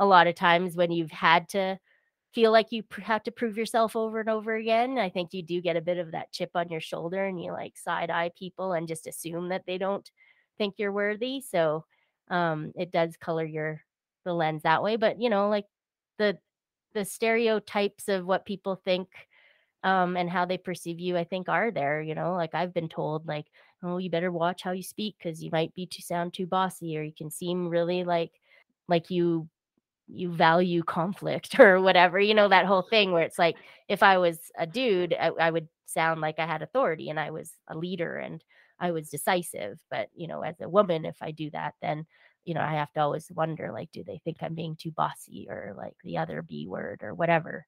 a lot of times when you've had to feel like you have to prove yourself over and over again, I think you do get a bit of that chip on your shoulder, and you like side-eye people and just assume that they don't think you're worthy. So it does color the lens that way. But, you know, like the stereotypes of what people think and how they perceive you, I think, are there. You know, like I've been told, like, oh, you better watch how you speak because you might be sound too bossy, or you can seem really like you value conflict or whatever, you know, that whole thing where it's like, if I was a dude, I would sound like I had authority and I was a leader and I was decisive. But, you know, as a woman, if I do that, then, you know, I have to always wonder, like, do they think I'm being too bossy, or like the other B word or whatever.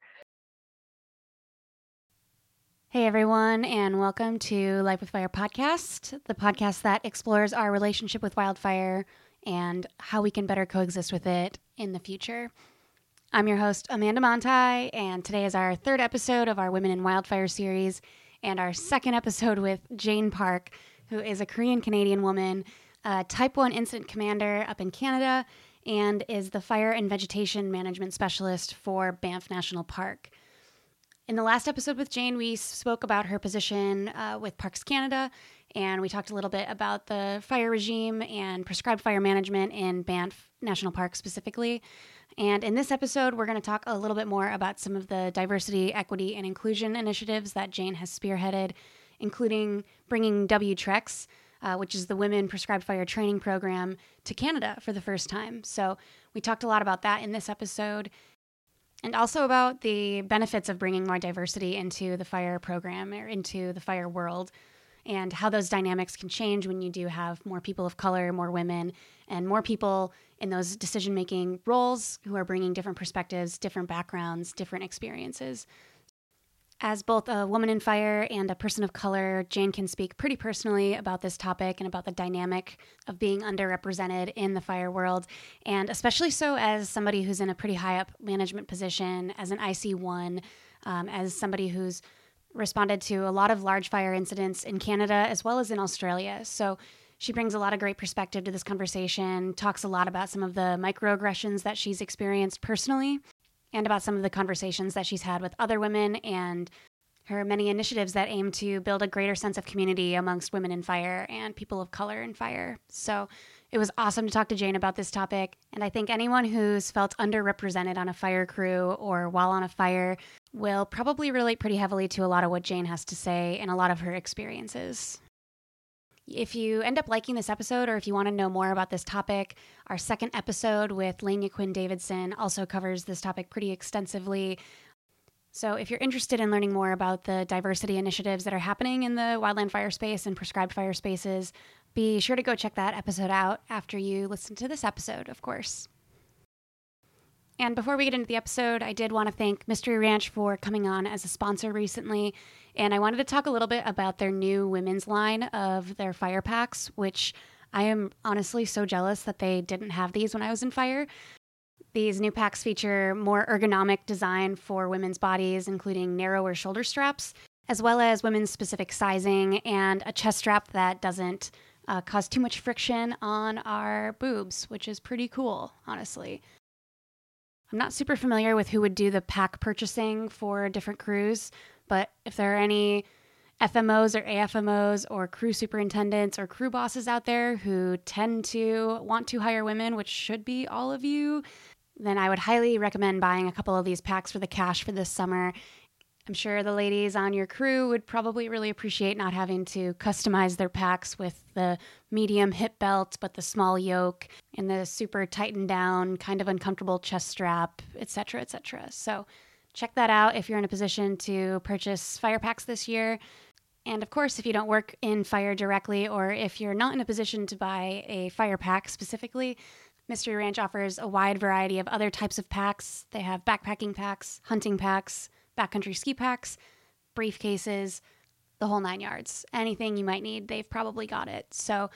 Hey everyone, and welcome to Life with Fire podcast, the podcast that explores our relationship with wildfire and how we can better coexist with it in the future. I'm your host, Amanda Monti, and today is our third episode of our Women in Wildfire series, and our second episode with Jane Park, who is a Korean-Canadian woman, a Type 1 Incident Commander up in Canada, and is the Fire and Vegetation Management Specialist for Banff National Park. In the last episode with Jane, we spoke about her position with Parks Canada, and we talked a little bit about the fire regime and prescribed fire management in Banff National Park specifically. And in this episode, we're going to talk a little bit more about some of the diversity, equity, and inclusion initiatives that Jane has spearheaded, including bringing WTREX, which is the Women Prescribed Fire Training Program, to Canada for the first time. So we talked a lot about that in this episode. And also about the benefits of bringing more diversity into the fire program or into the fire world, and how those dynamics can change when you do have more people of color, more women, and more people in those decision-making roles who are bringing different perspectives, different backgrounds, different experiences. As both a woman in fire and a person of color, Jane can speak pretty personally about this topic and about the dynamic of being underrepresented in the fire world, and especially so as somebody who's in a pretty high-up management position, as an IC1, as somebody who's responded to a lot of large fire incidents in Canada as well as in Australia. So she brings a lot of great perspective to this conversation, talks a lot about some of the microaggressions that she's experienced personally, and about some of the conversations that she's had with other women and her many initiatives that aim to build a greater sense of community amongst women in fire and people of color in fire. So it was awesome to talk to Jane about this topic. And I think anyone who's felt underrepresented on a fire crew or while on a fire will probably relate pretty heavily to a lot of what Jane has to say and a lot of her experiences. If you end up liking this episode, or if you want to know more about this topic, our second episode with Lenya Quinn-Davidson also covers this topic pretty extensively. So if you're interested in learning more about the diversity initiatives that are happening in the wildland fire space and prescribed fire spaces, be sure to go check that episode out after you listen to this episode, of course. And before we get into the episode, I did want to thank Mystery Ranch for coming on as a sponsor recently. And I wanted to talk a little bit about their new women's line of their fire packs, which I am honestly so jealous that they didn't have these when I was in fire. These new packs feature more ergonomic design for women's bodies, including narrower shoulder straps, as well as women's specific sizing and a chest strap that doesn't cause too much friction on our boobs, which is pretty cool, honestly. I'm not super familiar with who would do the pack purchasing for different crews, but if there are any FMOs or AFMOs or crew superintendents or crew bosses out there who tend to want to hire women, which should be all of you, then I would highly recommend buying a couple of these packs for the cash for this summer. I'm sure the ladies on your crew would probably really appreciate not having to customize their packs with the medium hip belt, but the small yoke and the super tightened down, kind of uncomfortable chest strap, etc., etc. So check that out if you're in a position to purchase fire packs this year. And of course, if you don't work in fire directly, or if you're not in a position to buy a fire pack specifically, Mystery Ranch offers a wide variety of other types of packs. They have backpacking packs, hunting packs, backcountry ski packs, briefcases, the whole nine yards. Anything you might need, they've probably got it. So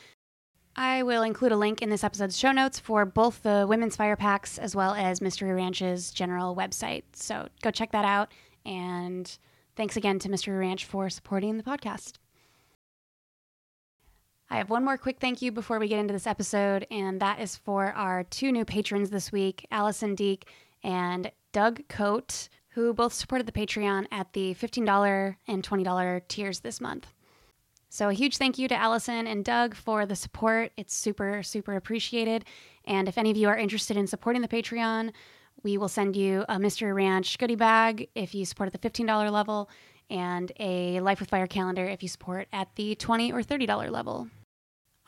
I will include a link in this episode's show notes for both the women's fire packs as well as Mystery Ranch's general website. So go check that out. And thanks again to Mystery Ranch for supporting the podcast. I have one more quick thank you before we get into this episode, and that is for our two new patrons this week, Allison Deek and Doug Cote, who both supported the Patreon at the $15 and $20 tiers this month. So a huge thank you to Allison and Doug for the support. It's super, super appreciated. And if any of you are interested in supporting the Patreon, we will send you a Mystery Ranch goodie bag if you support at the $15 level, and a Life with Fire calendar if you support at the $20 or $30 level.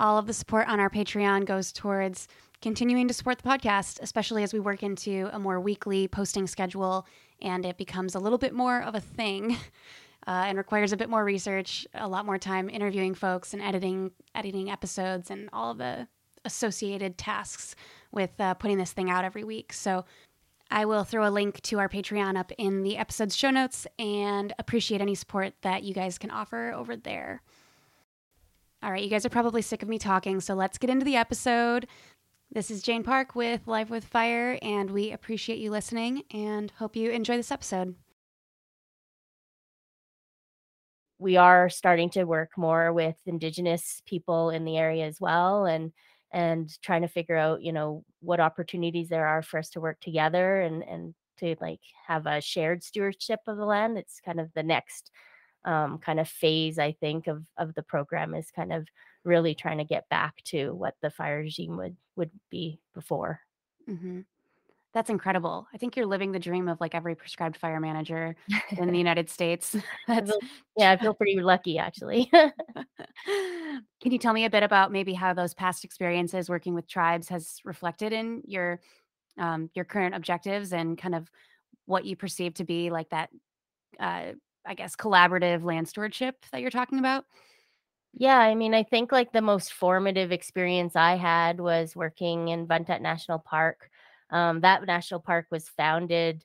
All of the support on our Patreon goes towards continuing to support the podcast, especially as we work into a more weekly posting schedule and it becomes a little bit more of a thing and requires a bit more research, a lot more time interviewing folks and editing episodes and all of the associated tasks with putting this thing out every week. So I will throw a link to our Patreon up in the episode's show notes and appreciate any support that you guys can offer over there. All right, you guys are probably sick of me talking, so let's get into the episode. This is Jane Park with Life with Fire, and we appreciate you listening and hope you enjoy this episode. We are starting to work more with Indigenous people in the area as well, and trying to figure out, you know, what opportunities there are for us to work together and to like have a shared stewardship of the land. It's kind of the next kind of phase, I think, of the program is kind of really trying to get back to what the fire regime would be before. Mm-hmm. That's incredible. I think you're living the dream of like every prescribed fire manager in the United States. Yeah, I feel pretty lucky actually. Can you tell me a bit about maybe how those past experiences working with tribes has reflected in your current objectives and kind of what you perceive to be like that, I guess, collaborative land stewardship that you're talking about? Yeah, I mean, I think like the most formative experience I had was working in Vuntut National Park. That national park was founded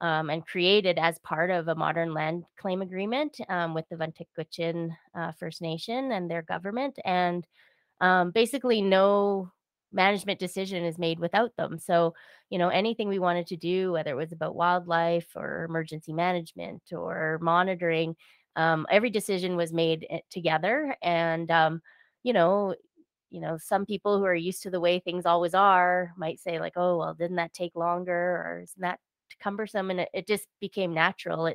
and created as part of a modern land claim agreement with the Vuntut Gwitchin First Nation and their government. And basically no management decision is made without them. So, you know, anything we wanted to do, whether it was about wildlife or emergency management or monitoring, every decision was made together. And, you know, some people who are used to the way things always are might say like, oh, well, didn't that take longer or isn't that cumbersome? And it just became natural.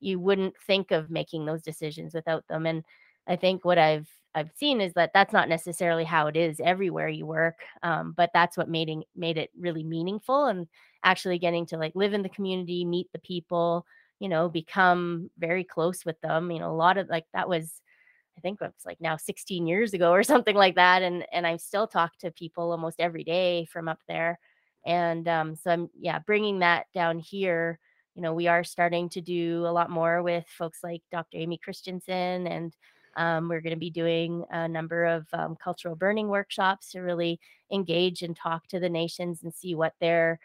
You wouldn't think of making those decisions without them. And I think what I've seen is that that's not necessarily how it is everywhere you work, but that's what made it really meaningful, and actually getting to like live in the community, meet the people, you know, become very close with them. You know, a lot of like that was, I think it's like now 16 years ago or something like that. And I still talk to people almost every day from up there. And so I'm, bringing that down here. You know, we are starting to do a lot more with folks like Dr. Amy Christensen, and we're going to be doing a number of cultural burning workshops to really engage and talk to the nations and see what their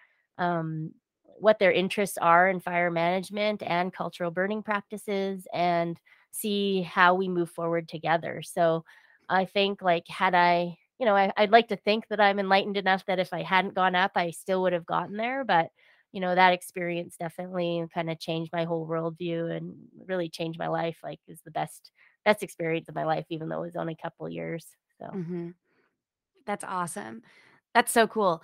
interests are in fire management and cultural burning practices, and see how we move forward together. So I think like had I, you know, I'd like to think that I'm enlightened enough that if I hadn't gone up, I still would have gotten there. But, you know, that experience definitely kind of changed my whole worldview and really changed my life. Like is the best experience of my life, even though it was only a couple of years. So mm-hmm. That's awesome. That's so cool.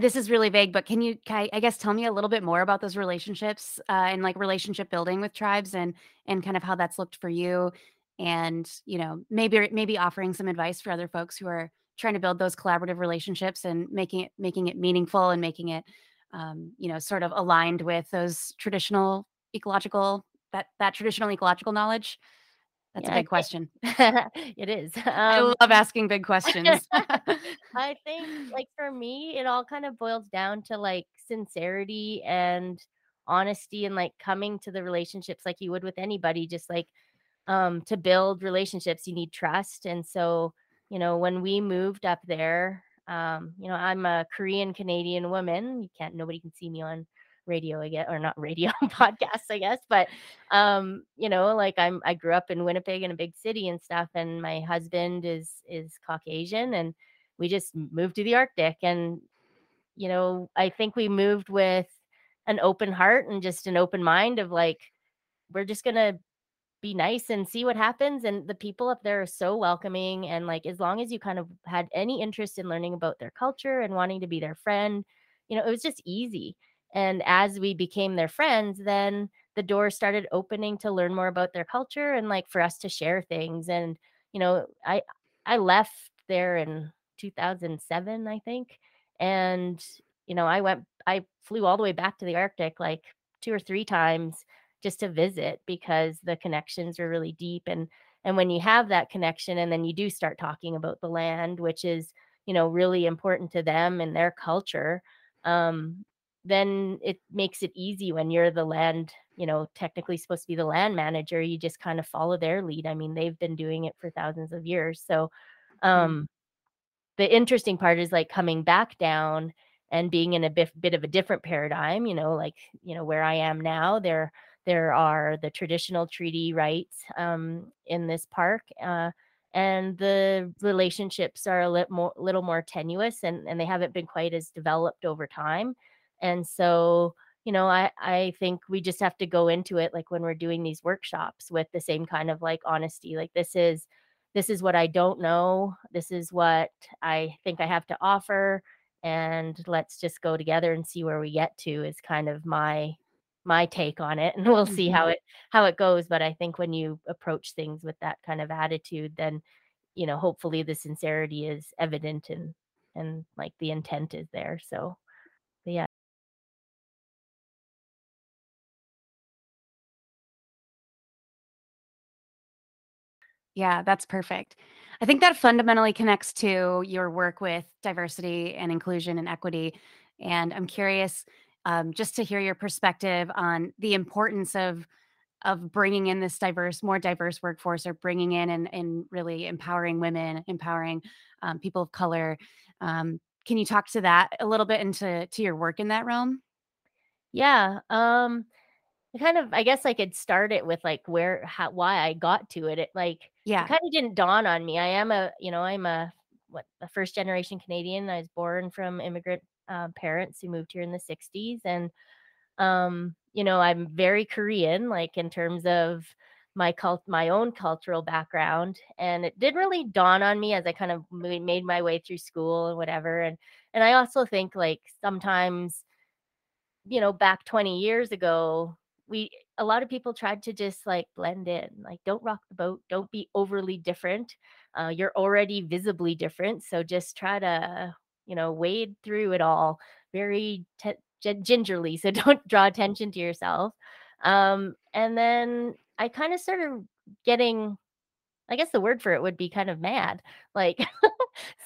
This is really vague, but can you tell me a little bit more about those relationships and like relationship building with tribes and kind of how that's looked for you, and, you know, maybe offering some advice for other folks who are trying to build those collaborative relationships and making it meaningful and making it, you know, sort of aligned with those traditional ecological, that traditional ecological knowledge. That's a big question. It is. I love asking big questions. I think like for me, it all kind of boils down to like sincerity and honesty and like coming to the relationships like you would with anybody, just like to build relationships, you need trust. And so, you know, when we moved up there, you know, I'm a Korean Canadian woman. Nobody can see me on radio again, or not radio podcasts, I guess, but you know, like I grew up in Winnipeg in a big city and stuff, and my husband is Caucasian, and we just moved to the Arctic, and, you know, I think we moved with an open heart and just an open mind of like, we're just gonna be nice and see what happens. And the people up there are so welcoming. And like, as long as you kind of had any interest in learning about their culture and wanting to be their friend, you know, it was just easy. And as we became their friends, then the door started opening to learn more about their culture and like for us to share things. And, you know, I left there in 2007, I think. And, you know, I flew all the way back to the Arctic, like 2 or 3 times just to visit, because the connections are really deep. And when you have that connection and then you do start talking about the land, which is, you know, really important to them and their culture, then it makes it easy when you're the land, you know, technically supposed to be the land manager, you just kind of follow their lead. I mean, they've been doing it for thousands of years. So the interesting part is like coming back down and being in a bit of a different paradigm, you know, like, you know, where I am now, there are the traditional treaty rights in this park, and the relationships are a little more tenuous, and they haven't been quite as developed over time. And so, you know, I think we just have to go into it, like when we're doing these workshops, with the same kind of like honesty, like this is what I don't know. This is what I think I have to offer. And let's just go together and see where we get to, is kind of my take on it. And we'll see how it goes. But I think when you approach things with that kind of attitude, then, you know, hopefully the sincerity is evident and like the intent is there. So, yeah. Yeah, that's perfect. I think that fundamentally connects to your work with diversity and inclusion and equity. And I'm curious just to hear your perspective on the importance of bringing in this more diverse workforce, or bringing in and really empowering women, empowering people of color. Can you talk to that a little bit, into your work in that realm? Yeah. I guess I could start it with like why I got to it. It like, yeah, it kind of didn't dawn on me. I am a first generation Canadian. I was born from immigrant parents who moved here in the 60s. And, you know, I'm very Korean, like in terms of my own cultural background. And it did really dawn on me as I kind of made my way through school and whatever. And I also think like sometimes, you know, back 20 years ago, a lot of people tried to just like blend in, like don't rock the boat, don't be overly different. You're already visibly different. So just try to, you know, wade through it all very gingerly. So don't draw attention to yourself. And then I kind of started getting, I guess the word for it would be kind of mad. Like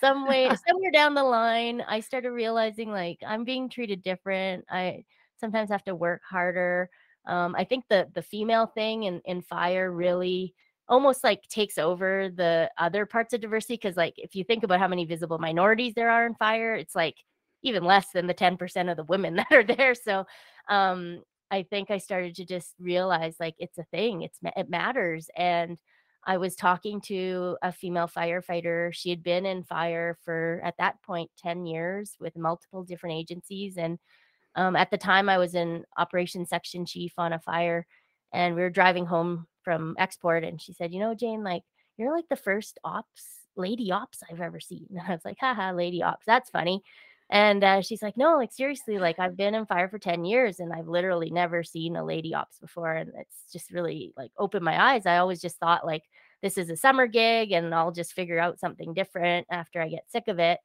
somewhere down the line, I started realizing like I'm being treated different. I sometimes have to work harder. I think the female thing in fire really almost like takes over the other parts of diversity, because like if you think about how many visible minorities there are in fire, it's like even less than the 10% of the women that are there. So I think I started to just realize like it's a thing, it matters. And I was talking to a female firefighter. She had been in fire for, at that point, 10 years with multiple different agencies. And at the time, I was an operations section chief on a fire, and we were driving home from export. And she said, you know, Jane, like, you're like the first lady ops I've ever seen. And I was like, haha, lady ops, that's funny. And she's like, no, like, seriously, like, I've been in fire for 10 years and I've literally never seen a lady ops before. And it's just really like opened my eyes. I always just thought like, this is a summer gig and I'll just figure out something different after I get sick of it.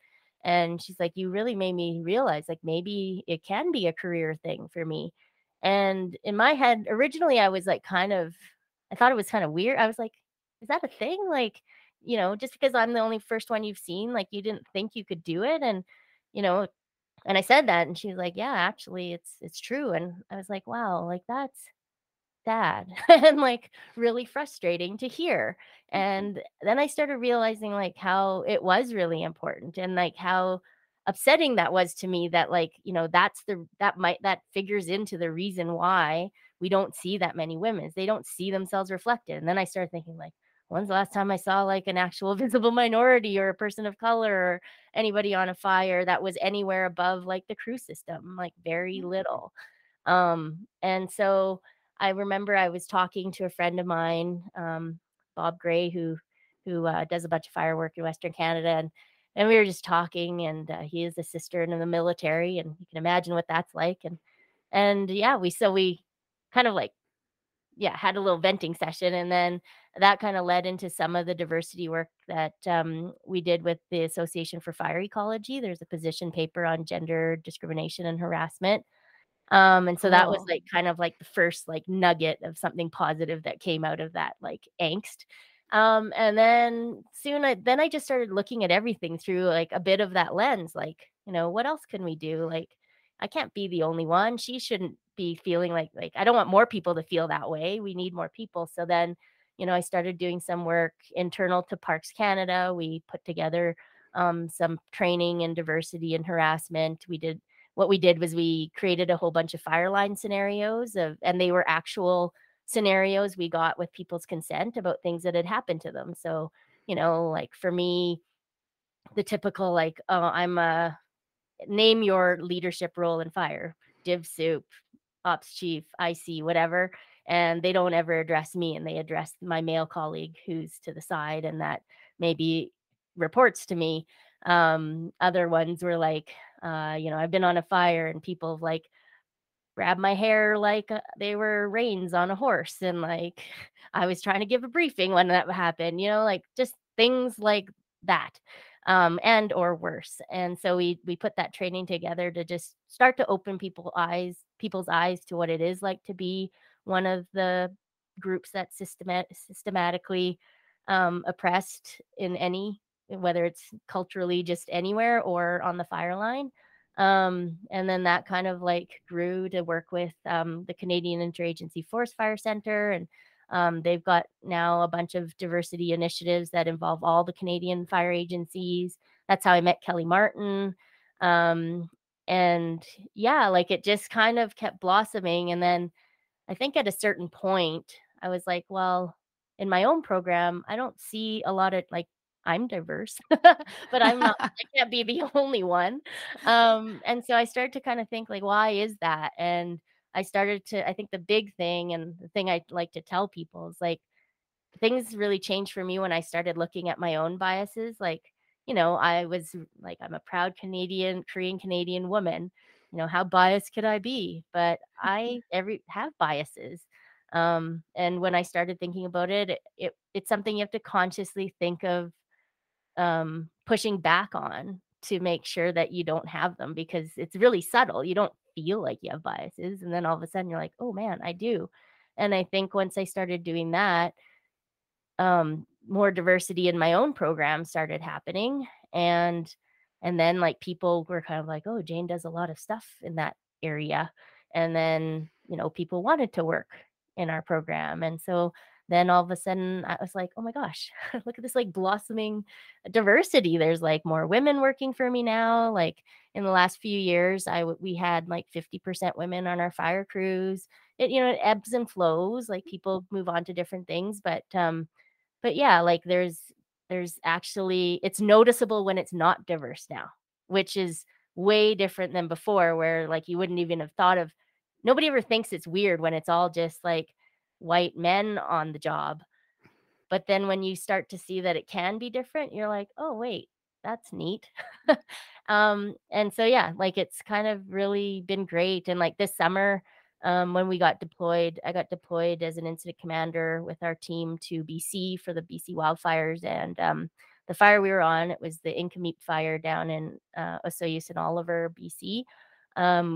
And she's like, you really made me realize like maybe it can be a career thing for me. And in my head, originally, I was like I thought it was kind of weird. I was like, is that a thing? Like, you know, just because I'm the only first one you've seen, like you didn't think you could do it. And, you know, and I said that, and she was like, yeah, actually it's true. And I was like, wow, like that's sad and like really frustrating to hear. And then I started realizing like how it was really important, and like how upsetting that was to me, that like, you know, that figures into the reason why we don't see that many women, is they don't see themselves reflected. And then I started thinking like, when's the last time I saw like an actual visible minority or a person of color or anybody on a fire that was anywhere above like the crew system? Like very little. And so I remember I was talking to a friend of mine, Bob Gray, who does a bunch of fire work in Western Canada, and we were just talking, and he is a cistern in the military, and you can imagine what that's like. And yeah, we kind of like, yeah, had a little venting session, and then that kind of led into some of the diversity work that we did with the Association for Fire Ecology. There's a position paper on gender discrimination and harassment. And so that was like kind of like the first like nugget of something positive that came out of that like angst. And then soon I just started looking at everything through like a bit of that lens, like, you know, what else can we do? Like, I can't be the only one. She shouldn't be feeling like I don't want more people to feel that way. We need more people. So then, you know, I started doing some work internal to Parks Canada. We put together some training in diversity and harassment. What we did was we created a whole bunch of fireline scenarios and they were actual scenarios we got with people's consent about things that had happened to them. So, you know, like for me, the typical like, oh, name your leadership role in fire, div soup, ops chief, IC, whatever. And they don't ever address me, and they address my male colleague who's to the side and that maybe reports to me. Other ones were like, you know, I've been on a fire and people have like grabbed my hair like they were reins on a horse. And like, I was trying to give a briefing when that happened, you know, like just things like that, and or worse. And so we put that training together to just start to open people's eyes to what it is like to be one of the groups that's systematically oppressed in any, whether it's culturally just anywhere or on the fire line. And then that kind of like grew to work with the Canadian Interagency Forest Fire Centre. And they've got now a bunch of diversity initiatives that involve all the Canadian fire agencies. That's how I met Kelly Martin. And yeah, like it just kind of kept blossoming. And then I think at a certain point, I was like, well, in my own program, I don't see a lot of like, I'm diverse, but I'm not, I can't be the only one. And so I started to kind of think like, why is that? And I started to, I think the big thing and the thing I like to tell people is like, things really changed for me when I started looking at my own biases. Like, you know, I was like, I'm a proud Korean Canadian woman, you know, how biased could I be? But I have biases. And when I started thinking about it, it's something you have to consciously think of, pushing back on to make sure that you don't have them, because it's really subtle. You don't feel like you have biases. And then all of a sudden you're like, oh man, I do. And I think once I started doing that, more diversity in my own program started happening. And then like people were kind of like, oh, Jane does a lot of stuff in that area. And then, you know, people wanted to work in our program. And so then all of a sudden I was like, oh my gosh, look at this like blossoming diversity. There's like more women working for me now. Like in the last few years, we had like 50% women on our fire crews. It, you know, it ebbs and flows, like people move on to different things, but yeah, like there's actually, it's noticeable when it's not diverse now, which is way different than before, where like you wouldn't even have thought of, nobody ever thinks it's weird when it's all just like white men on the job. But then when you start to see that it can be different, you're like, oh, wait, that's neat. And so, yeah, like it's kind of really been great. And like this summer, when we got deployed, I got deployed as an incident commander with our team to BC for the BC wildfires. And the fire we were on, it was the Inkameep fire down in Osoyoos and Oliver, BC.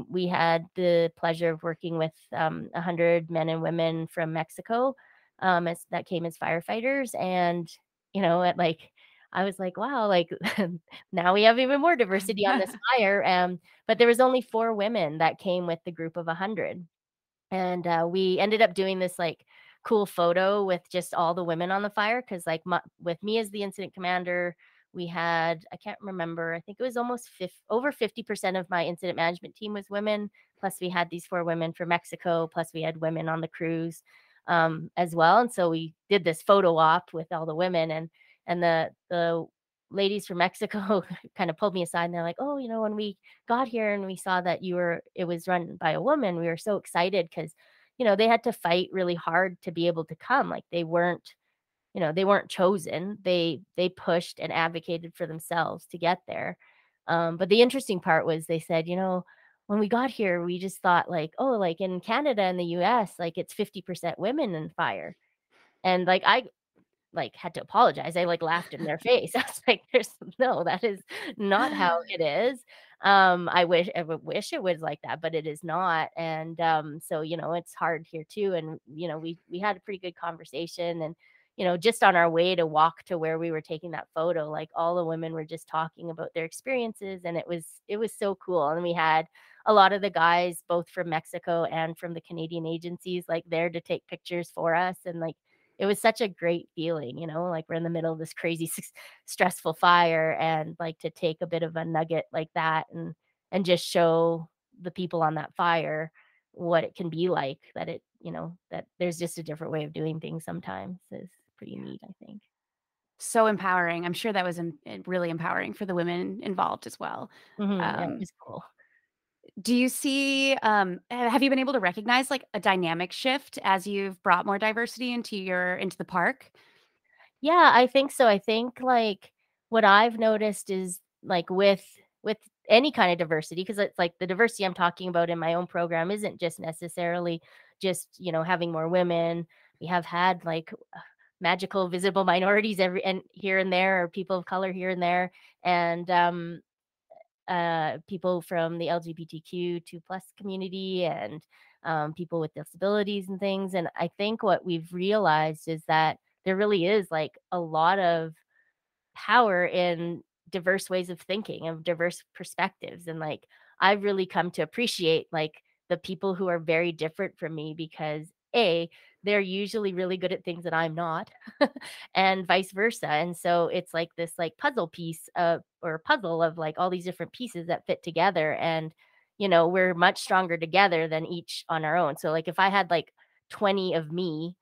We had the pleasure of working with 100 men and women from Mexico that came as firefighters. And, you know, I was like, wow, like now we have even more diversity on this fire. But there was only 4 women that came with the group of 100. And we ended up doing this like cool photo with just all the women on the fire. Cause like with me as the incident commander, we had, I can't remember, I think it was almost over 50% of my incident management team was women. Plus we had these 4 women from Mexico, plus we had women on the cruise as well. And so we did this photo op with all the women, and the ladies from Mexico kind of pulled me aside and they're like, oh, you know, when we got here and we saw that it was run by a woman, we were so excited because, you know, they had to fight really hard to be able to come. Like they weren't, you know, they weren't chosen. They pushed and advocated for themselves to get there. But the interesting part was they said, you know, when we got here, we just thought like, oh, like in Canada and the US, like it's 50% women in fire. And like, I like had to apologize. I like laughed in their face. I was like, there's no, that is not how it is. I wish it was like that, but it is not. And so, you know, it's hard here too. And, you know, we had a pretty good conversation, and, you know, just on our way to walk to where we were taking that photo, like all the women were just talking about their experiences. And it was so cool. And we had a lot of the guys, both from Mexico and from the Canadian agencies, like there to take pictures for us. And like, it was such a great feeling, you know, like we're in the middle of this crazy stressful fire, and like to take a bit of a nugget like that and just show the people on that fire what it can be like, that it, you know, that there's just a different way of doing things sometimes, is pretty neat, I think. So empowering. I'm sure that was really empowering for the women involved as well. Mm-hmm, yeah, it was cool. Do you see, have you been able to recognize like a dynamic shift as you've brought more diversity into the park? Yeah, I think so. I think like what I've noticed is like with any kind of diversity, because it's like the diversity I'm talking about in my own program isn't just necessarily just, you know, having more women. We have had like magical visible minorities here and there, or people of color here and there. And, people from the LGBTQ2+ community, and people with disabilities and things. And I think what we've realized is that there really is like a lot of power in diverse ways of thinking, of diverse perspectives. And like, I've really come to appreciate like the people who are very different from me, because A, they're usually really good at things that I'm not, and vice versa. And so it's like this like puzzle piece or puzzle of like all these different pieces that fit together. And, you know, we're much stronger together than each on our own. So like if I had like 20 of me,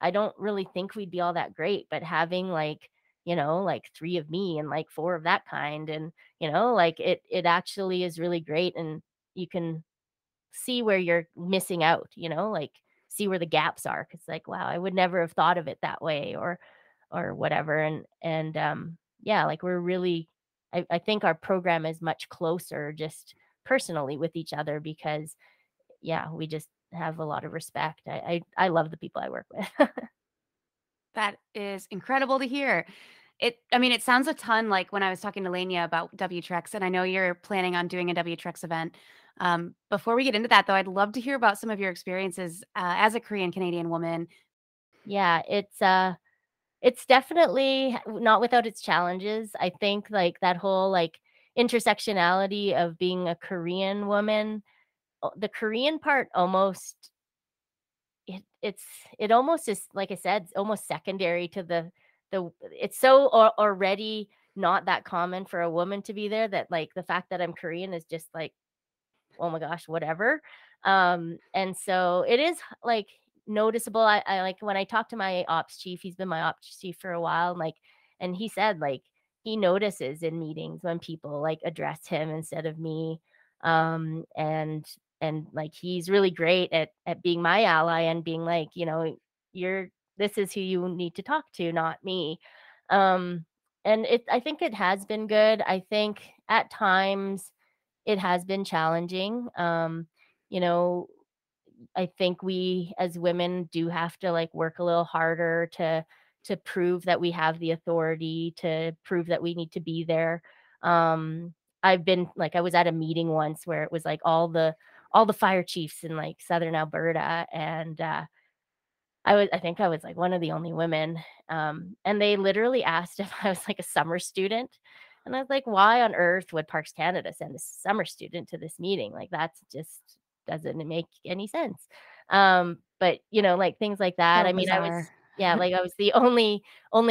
I don't really think we'd be all that great, but having like, you know, like 3 of me and like 4 of that kind, and, you know, like it actually is really great. And you can see where you're missing out, you know, like see where the gaps are, because like, wow, I would never have thought of it that way or whatever. And yeah, like we're really, I think our program is much closer just personally with each other, because yeah, we just have a lot of respect. I love the people I work with. That is incredible to hear. It sounds a ton like when I was talking to Lenya about WTREX, and I know you're planning on doing a WTREX event. Before we get into that, though, I'd love to hear about some of your experiences as a Korean-Canadian woman. Yeah, it's definitely not without its challenges. I think like that whole like intersectionality of being a Korean woman, the Korean part almost, it almost is, like I said, almost secondary to the it's so already not that common for a woman to be there, that like the fact that I'm Korean is just like, oh my gosh, whatever. And so it is like noticeable. I like when I talk to my ops chief, he's been my ops chief for a while. And, like, and he said, like, he notices in meetings when people like address him instead of me. And like, he's really great at being my ally and being like, you know, this is who you need to talk to, not me. I think it has been good. I think at times it has been challenging. You know, I think we as women do have to like work a little harder to prove that we have the authority, to prove that we need to be there. I've been like, I was at a meeting once where it was like all the fire chiefs in like Southern Alberta, and I think I was like one of the only women. And they literally asked if I was like a summer student. And I was like, why on earth would Parks Canada send a summer student to this meeting? Like, that's just doesn't make any sense. But, you know, like things like that. That I mean, bizarre. I was the only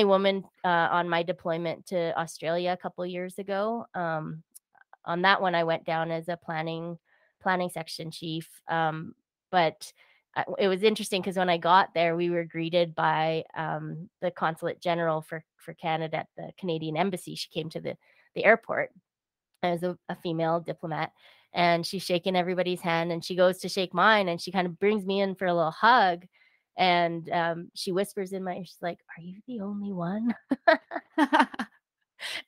woman on my deployment to Australia a couple years ago. On that one, I went down as a planning section chief. But it was interesting because when I got there, we were greeted by the Consulate General for Canada at the Canadian Embassy. She came to the airport as a female diplomat. and she's shaking everybody's hand, and she goes to shake mine, and she kind of brings me in for a little hug. And she whispers in my ear, she's like, "Are you the only one?"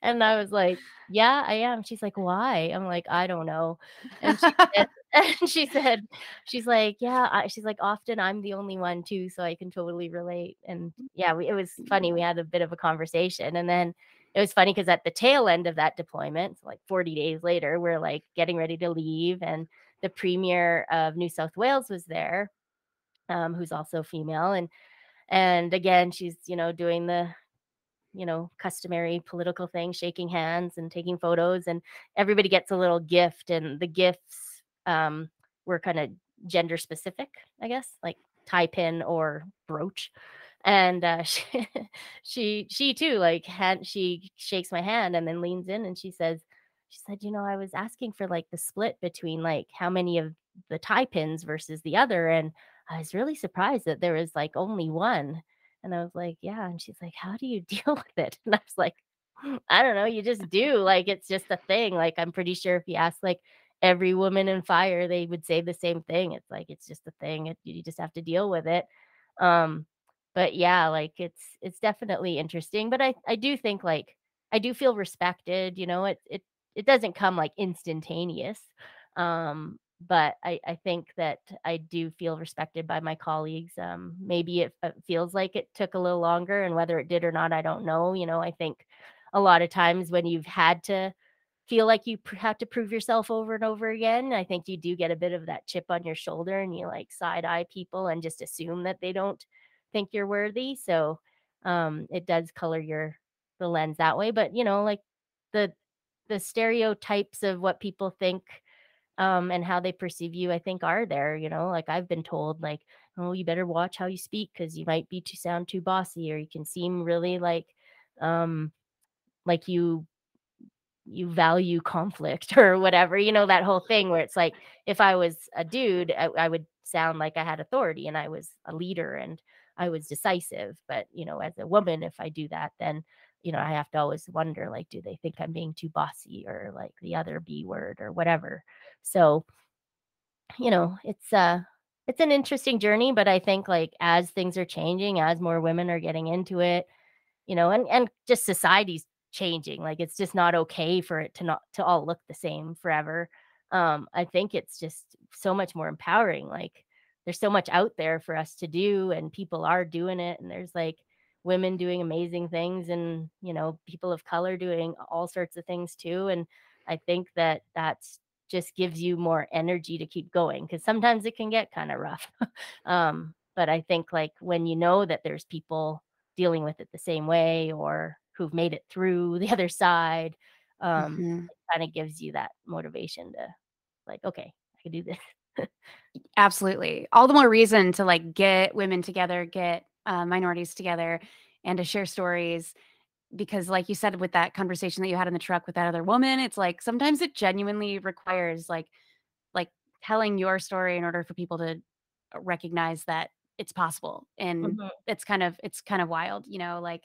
And I was like, "Yeah, I am." She's like, "Why?" I'm like, "I don't know." And she said, she's like, "Yeah." She's like, "Often I'm the only one too, so I can totally relate." And yeah, it was funny. We had a bit of a conversation, and then it was funny because at the tail end of that deployment, so like 40 days later, we're like getting ready to leave, and the Premier of New South Wales was there, who's also female, and again, she's, you know, doing the, you know, customary political thing, shaking hands and taking photos, and everybody gets a little gift, and the gifts were kind of gender specific, I guess, like tie pin or brooch. And she too, like, she shakes my hand and then leans in, and she said, "You know, I was asking for like the split between like how many of the tie pins versus the other, and I was really surprised that there was like only one." And I was like, "Yeah." And she's like, "How do you deal with it?" And I was like, "I don't know. You just do. Like, it's just a thing. Like, I'm pretty sure if you ask like every woman in fire, they would say the same thing. It's like, it's just a thing. You just have to deal with it." But yeah, like it's definitely interesting. But I do think, like, I do feel respected. You know, it doesn't come like instantaneous. But I think that I do feel respected by my colleagues. Maybe it feels like it took a little longer, and whether it did or not, I don't know. You know, I think a lot of times when you've had to feel like you have to prove yourself over and over again, I think you do get a bit of that chip on your shoulder, and you like side eye people and just assume that they don't think you're worthy. So it does color the lens that way. But, you know, like the stereotypes of what people think and how they perceive you, I think, are there. You know, like I've been told, like, "Oh, you better watch how you speak because you might be sound too bossy, or you can seem really like you value conflict," or whatever. You know, that whole thing where it's like, if I was a dude, I would sound like I had authority and I was a leader and I was decisive. But, you know, as a woman, if I do that, then, you know, I have to always wonder, like, do they think I'm being too bossy, or like the other B word or whatever. So, you know, it's an interesting journey, but I think, like, as things are changing, as more women are getting into it, you know, and just society's changing, like, it's just not okay for it to all look the same forever. I think it's just so much more empowering. Like, there's so much out there for us to do, and people are doing it. And there's like women doing amazing things, and, you know, people of color doing all sorts of things too. And I think that that's just gives you more energy to keep going, because sometimes it can get kind of rough. But I think, like, when you know that there's people dealing with it the same way, or who've made it through the other side, it kind of gives you that motivation to, like, okay, I can do this. Absolutely. All the more reason to, like, get women together, get minorities together, and to share stories. Because, like you said, with that conversation that you had in the truck with that other woman, it's like, sometimes it genuinely requires like telling your story in order for people to recognize that it's possible. And it's kind of wild, you know, like,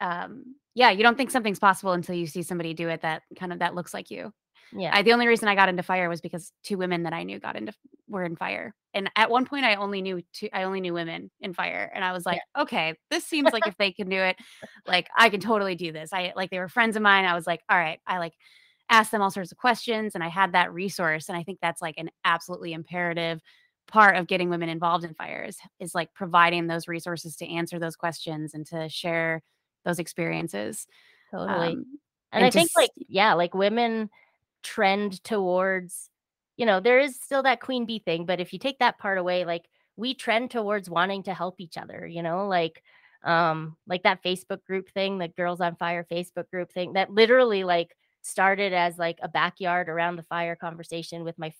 yeah, you don't think something's possible until you see somebody do it that looks like you. Yeah. The only reason I got into fire was because two women that I knew were in fire. And at one point I only knew women in fire. And I was like, okay, this seems like if they can do it, like, I can totally do this. They were friends of mine. I was like, all right. I like asked them all sorts of questions, and I had that resource. And I think that's like an absolutely imperative part of getting women involved in fires is like providing those resources to answer those questions and to share those experiences. Totally. And I think like women trend towards, you know, there is still that queen bee thing, but if you take that part away, like, we trend towards wanting to help each other, you know, like that Facebook group thing, the Girls on Fire Facebook group thing that literally like started as like a backyard around the fire conversation with my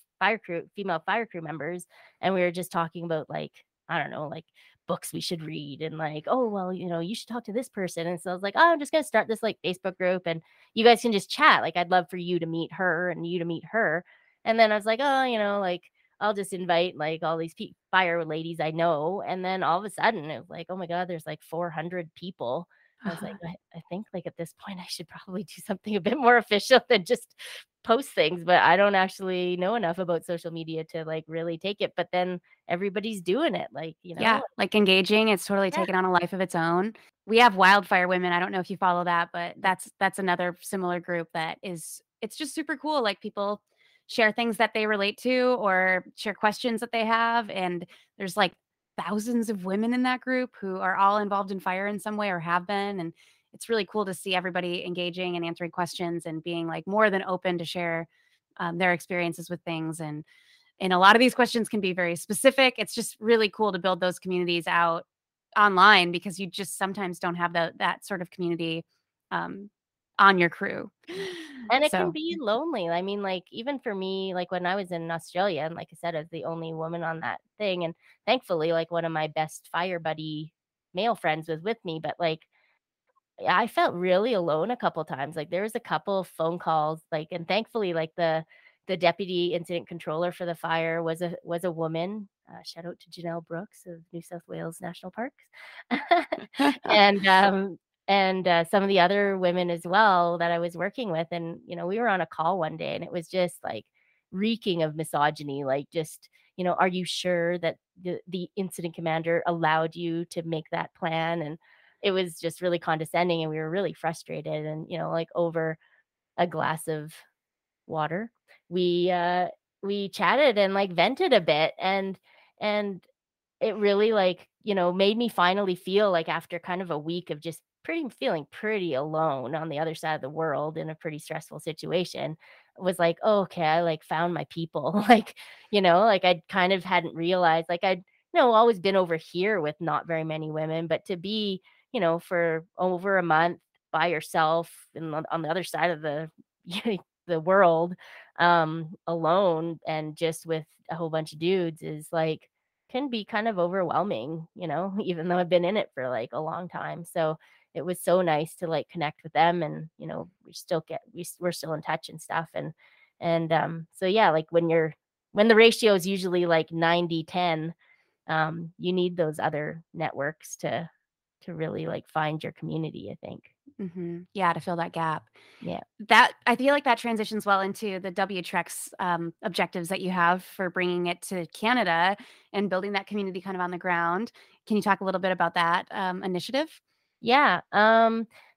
female fire crew members. And we were just talking about, like, I don't know, like books we should read, and like, oh, well, you know, you should talk to this person. And so I was like, oh, I'm just going to start this like Facebook group, and you guys can just chat. Like, I'd love for you to meet her and you to meet her. And then I was like, oh, you know, like, I'll just invite like all these fire ladies I know. And then all of a sudden it was like, oh my God, there's like 400 people. I was like, I think like at this point I should probably do something a bit more official than just post things, but I don't actually know enough about social media to like really take it. But then everybody's doing it, like, you know. Yeah, like engaging. It's totally taken on a life of its own. We have Wildfire Women. I don't know if you follow that, but that's another similar group that is, it's just super cool. Like people share things that they relate to or share questions that they have. And there's like thousands of women in that group who are all involved in fire in some way or have been. And it's really cool to see everybody engaging and answering questions and being like more than open to share their experiences with things. And a lot of these questions can be very specific. It's just really cool to build those communities out online because you just sometimes don't have that sort of community on your crew. And it can be lonely. I mean, like, even for me, like when I was in Australia, and like I said, I was the only woman on that thing. And thankfully, like one of my best fire buddy male friends was with me, but like, I felt really alone a couple times. Like there was a couple phone calls, like, and thankfully, like the deputy incident controller for the fire was a woman. Shout out to Janelle Brooks of New South Wales National Park, and some of the other women as well that I was working with. And you know, we were on a call one day, and it was just like reeking of misogyny. Like, just, you know, are you sure that the incident commander allowed you to make that plan? And it was just really condescending, and we were really frustrated. And, you know, like over a glass of water, we chatted and like vented a bit, and it really, like, you know, made me finally feel like, after kind of a week of just feeling pretty alone on the other side of the world in a pretty stressful situation, was like, oh, okay, I like found my people. Like, you know, like I kind of hadn't realized, like I'd, you know, always been over here with not very many women, but to be, you know, for over a month by yourself and on the other side of the world, alone and just with a whole bunch of dudes is like, can be kind of overwhelming, you know, even though I've been in it for like a long time. So it was so nice to like connect with them, and, you know, we're still in touch and stuff. And so, yeah, like when the ratio is usually like 90-10, you need those other networks to really like find your community, I think. Mm-hmm. Yeah. To fill that gap. Yeah. That, I feel like that transitions well into the WTREX objectives that you have for bringing it to Canada and building that community kind of on the ground. Can you talk a little bit about that initiative? Yeah.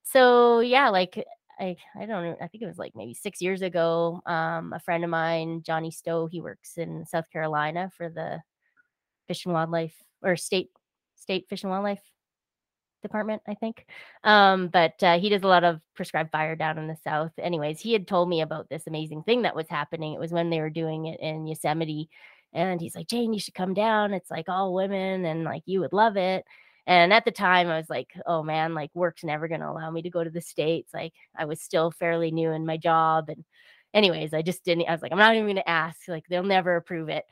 So yeah, like I think it was like maybe 6 years ago, a friend of mine, Johnny Stowe, he works in South Carolina for the Fish and Wildlife, or state Fish and Wildlife Department, I think. But he does a lot of prescribed fire down in the South. Anyways, he had told me about this amazing thing that was happening. It was when they were doing it in Yosemite. And he's like, Jane, you should come down. It's like all women and like you would love it. And at the time I was like, oh man, like work's never going to allow me to go to the States. Like I was still fairly new in my job. And anyways, I was like, I'm not even going to ask, like they'll never approve it.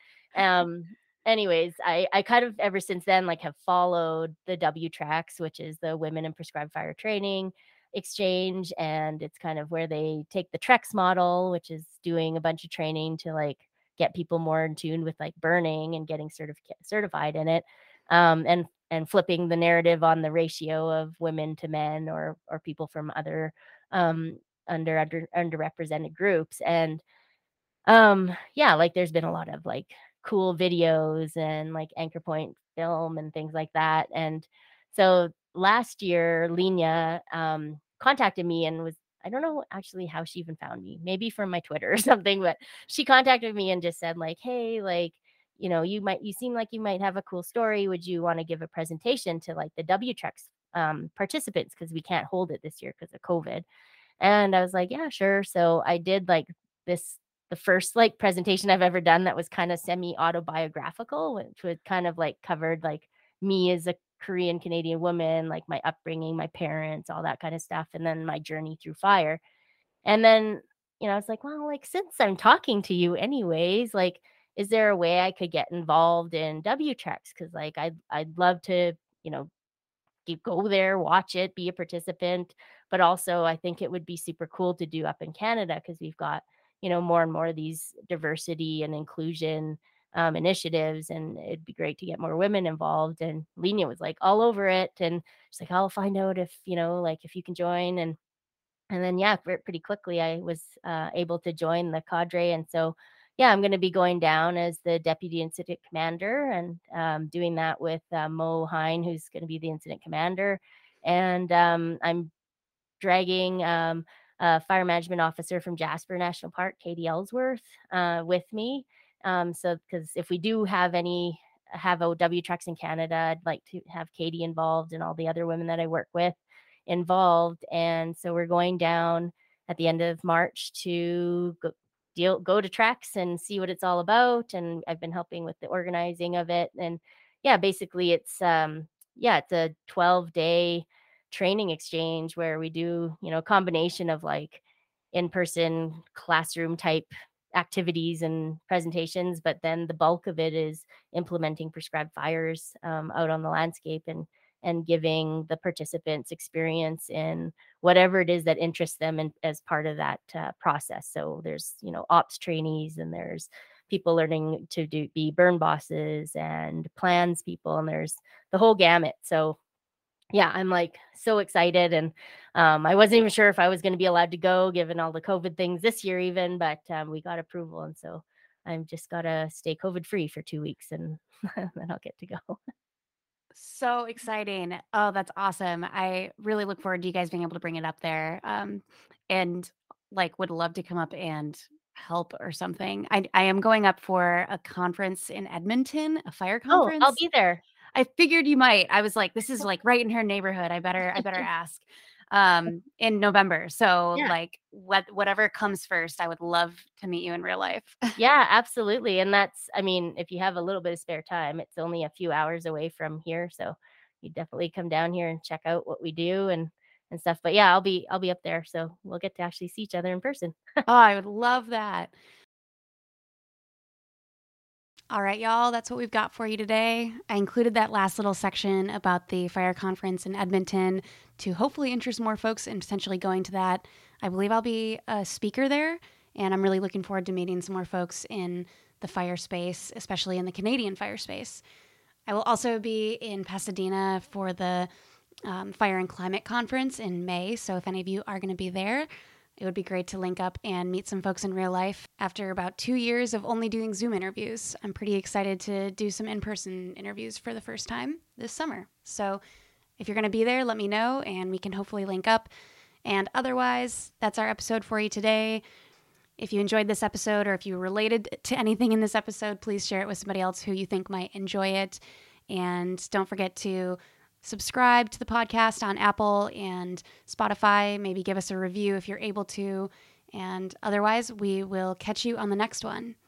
Anyways, I kind of ever since then like have followed the WTREX, which is the Women in Prescribed Fire Training Exchange, and it's kind of where they take the TREX model, which is doing a bunch of training to like get people more in tune with like burning and getting certified in it, and flipping the narrative on the ratio of women to men or people from other underrepresented groups, and yeah, like there's been a lot of like cool videos and like Anchor Point film and things like that. And so last year, Lenya contacted me and was, I don't know actually how she even found me, maybe from my Twitter or something, but she contacted me and just said like, hey, like, you know, you seem like you might have a cool story. Would you want to give a presentation to like the WTREX participants? Cause we can't hold it this year because of COVID. And I was like, yeah, sure. So I did like the first like presentation I've ever done that was kind of semi-autobiographical, which would kind of like covered like me as a Korean Canadian woman, like my upbringing, my parents, all that kind of stuff. And then my journey through fire. And then, you know, I was like, well, like, since I'm talking to you anyways, like, is there a way I could get involved in WTREX? Cause like, I'd love to, you know, go there, watch it, be a participant, but also I think it would be super cool to do up in Canada. Cause we've got, you know, more and more of these diversity and inclusion initiatives, and it'd be great to get more women involved. And Lenya was like all over it, and she's like, I'll find out if, you know, like if you can join. And And then, yeah, pretty quickly I was able to join the cadre. And so, yeah, I'm going to be going down as the deputy incident commander and doing that with Mo Hine, who's going to be the incident commander. And I'm dragging a fire management officer from Jasper National Park, Katie Ellsworth, with me. So because if we do have WTREX in Canada, I'd like to have Katie involved and all the other women that I work with involved. And so we're going down at the end of March to go to TREX and see what it's all about. And I've been helping with the organizing of it. And yeah, basically it's a 12-day training exchange where we do, a combination of like in-person classroom type activities and presentations, but then the bulk of it is implementing prescribed fires out on the landscape and giving the participants experience in whatever it is that interests them as part of that process. So there's, ops trainees, and there's people learning to be burn bosses and plans people, and there's the whole gamut. So yeah, I'm like so excited. And I wasn't even sure if I was going to be allowed to go given all the COVID things this year even, but we got approval. And so I've just got to stay COVID free for 2 weeks and then I'll get to go. So exciting. Oh, that's awesome. I really look forward to you guys being able to bring it up there. And like would love to come up and help or something. I am going up for a conference in Edmonton, a fire conference. Oh, I'll be there. I figured you might. I was like, this is like right in her neighborhood. I better ask in November. So yeah. Like whatever comes first, I would love to meet you in real life. Yeah, absolutely. And that's, if you have a little bit of spare time, it's only a few hours away from here. So you definitely come down here and check out what we do and stuff. But yeah, I'll be up there. So we'll get to actually see each other in person. Oh, I would love that. All right, y'all, that's what we've got for you today. I included that last little section about the fire conference in Edmonton to hopefully interest more folks in potentially going to that. I believe I'll be a speaker there, and I'm really looking forward to meeting some more folks in the fire space, especially in the Canadian fire space. I will also be in Pasadena for the Fire and Climate Conference in May, so if any of you are going to be there, it would be great to link up and meet some folks in real life. After about 2 years of only doing Zoom interviews, I'm pretty excited to do some in-person interviews for the first time this summer. So if you're going to be there, let me know and we can hopefully link up. And otherwise, that's our episode for you today. If you enjoyed this episode or if you related to anything in this episode, please share it with somebody else who you think might enjoy it. And don't forget to subscribe to the podcast on Apple and Spotify. Maybe give us a review if you're able to. And otherwise, we will catch you on the next one.